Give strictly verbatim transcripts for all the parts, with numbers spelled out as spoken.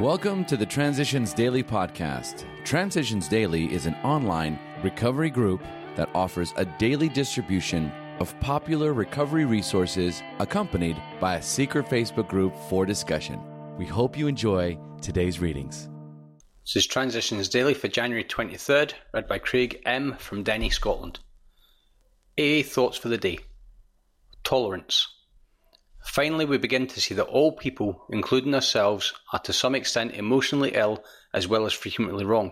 Welcome to the Transitions Daily podcast. Transitions Daily is an online recovery group that offers a daily distribution of popular recovery resources accompanied by a secret Facebook group for discussion. We hope you enjoy today's readings. This is Transitions Daily for January twenty-third, read by Craig M from Denny, Scotland. A A thoughts for the day. Tolerance. Finally, we begin to see that all people, including ourselves, are to some extent emotionally ill as well as frequently wrong.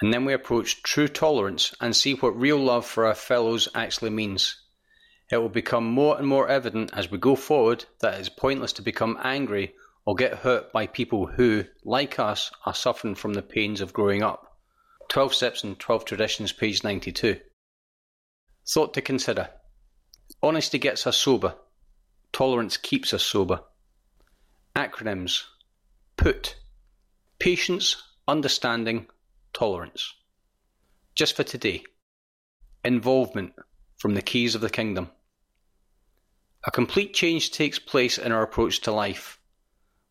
And then we approach true tolerance and see what real love for our fellows actually means. It will become more and more evident as we go forward that it is pointless to become angry or get hurt by people who, like us, are suffering from the pains of growing up. twelve Steps and twelve Traditions, page ninety-two. Thought to consider. Honesty gets us sober. Tolerance keeps us sober. Acronyms. P U T. Patience, understanding, tolerance. Just for today. Involvement from the keys of the kingdom. A complete change takes place in our approach to life.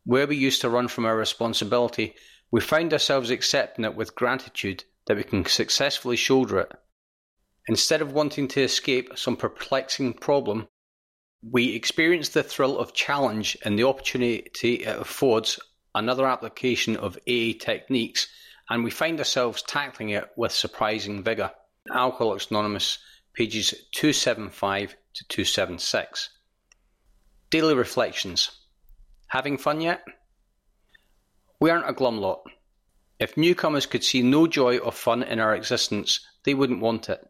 Where we used to run from our responsibility, we find ourselves accepting it with gratitude that we can successfully shoulder it. Instead of wanting to escape some perplexing problem, we experience the thrill of challenge and the opportunity it affords another application of A A techniques, and we find ourselves tackling it with surprising vigour. Alcoholics Anonymous, pages two seventy-five to two seventy-six. Daily Reflections. Having fun yet? We aren't a glum lot. If newcomers could see no joy or fun in our existence, they wouldn't want it.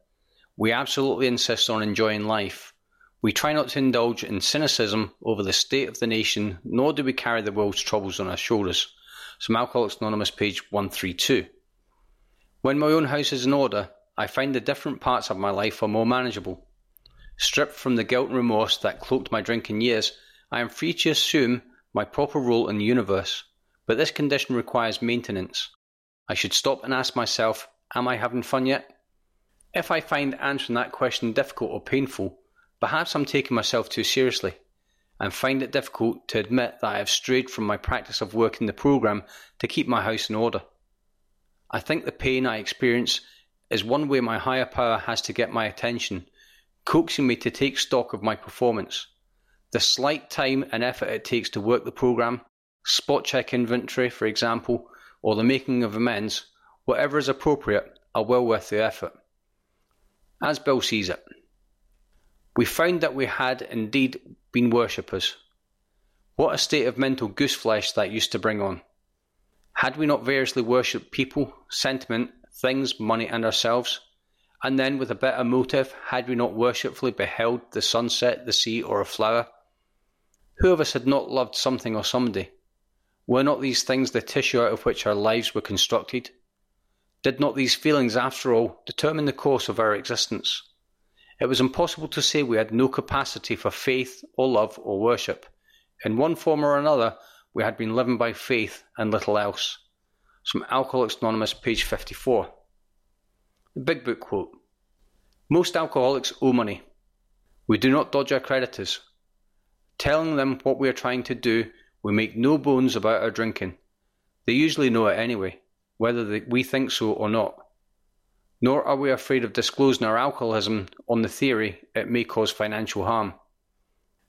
We absolutely insist on enjoying life. We try not to indulge in cynicism over the state of the nation, nor do we carry the world's troubles on our shoulders. Some Alcoholics Anonymous, page one thirty-two. When my own house is in order, I find the different parts of my life are more manageable. Stripped from the guilt and remorse that cloaked my drinking years, I am free to assume my proper role in the universe. But this condition requires maintenance. I should stop and ask myself, am I having fun yet? If I find answering that question difficult or painful, perhaps I'm taking myself too seriously and find it difficult to admit that I have strayed from my practice of working the program to keep my house in order. I think the pain I experience is one way my higher power has to get my attention, coaxing me to take stock of my performance. The slight time and effort it takes to work the program, spot check inventory, for example, or the making of amends, whatever is appropriate, are well worth the effort. As Bill sees it, we found that we had indeed been worshippers. What a state of mental gooseflesh that used to bring on. Had we not variously worshipped people, sentiment, things, money and ourselves? And then with a better motive, had we not worshipfully beheld the sunset, the sea or a flower? Who of us had not loved something or somebody? Were not these things the tissue out of which our lives were constructed? Did not these feelings, after all, determine the course of our existence? It was impossible to say we had no capacity for faith or love or worship. In one form or another, we had been living by faith and little else. From Alcoholics Anonymous, page fifty-four. The Big Book quote. Most alcoholics owe money. We do not dodge our creditors. Telling them what we are trying to do, we make no bones about our drinking. They usually know it anyway, whether they, we think so or not. Nor are we afraid of disclosing our alcoholism on the theory it may cause financial harm.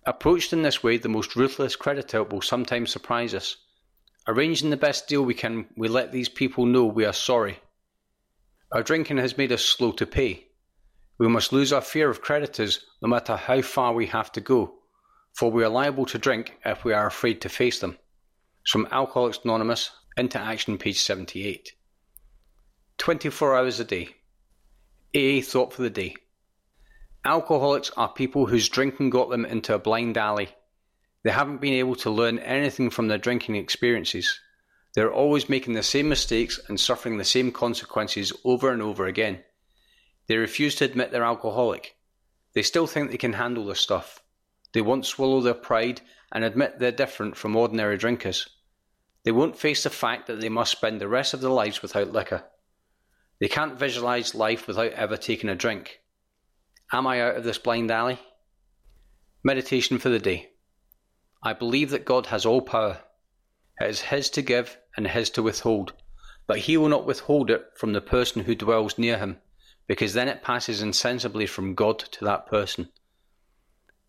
Approached in this way, the most ruthless creditor will sometimes surprise us. Arranging the best deal we can, we let these people know we are sorry. Our drinking has made us slow to pay. We must lose our fear of creditors no matter how far we have to go, for we are liable to drink if we are afraid to face them. It's from Alcoholics Anonymous, Into Action, page seventy-eight. twenty-four hours a day. A A thought for the day. Alcoholics are people whose drinking got them into a blind alley. They haven't been able to learn anything from their drinking experiences. They're always making the same mistakes and suffering the same consequences over and over again. They refuse to admit they're alcoholic. They still think they can handle their stuff. They won't swallow their pride and admit they're different from ordinary drinkers. They won't face the fact that they must spend the rest of their lives without liquor. They can't visualise life without ever taking a drink. Am I out of this blind alley? Meditation for the day. I believe that God has all power. It is his to give and his to withhold, but he will not withhold it from the person who dwells near him, because then it passes insensibly from God to that person.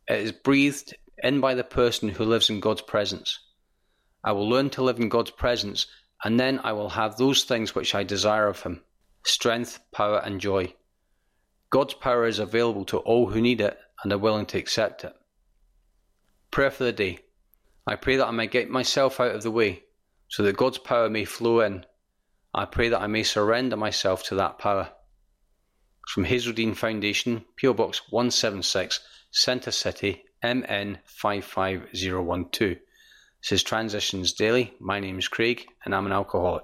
It is breathed in by the person who lives in God's presence. I will learn to live in God's presence, and then I will have those things which I desire of him, strength, power, and joy. God's power is available to all who need it and are willing to accept it. Prayer for the day. I pray that I may get myself out of the way, so that God's power may flow in. I pray that I may surrender myself to that power. From Hazelden Foundation, P O Box one seven six, Center City, M N five five zero one two. This is Transitions Daily. My name is Craig, and I'm an alcoholic.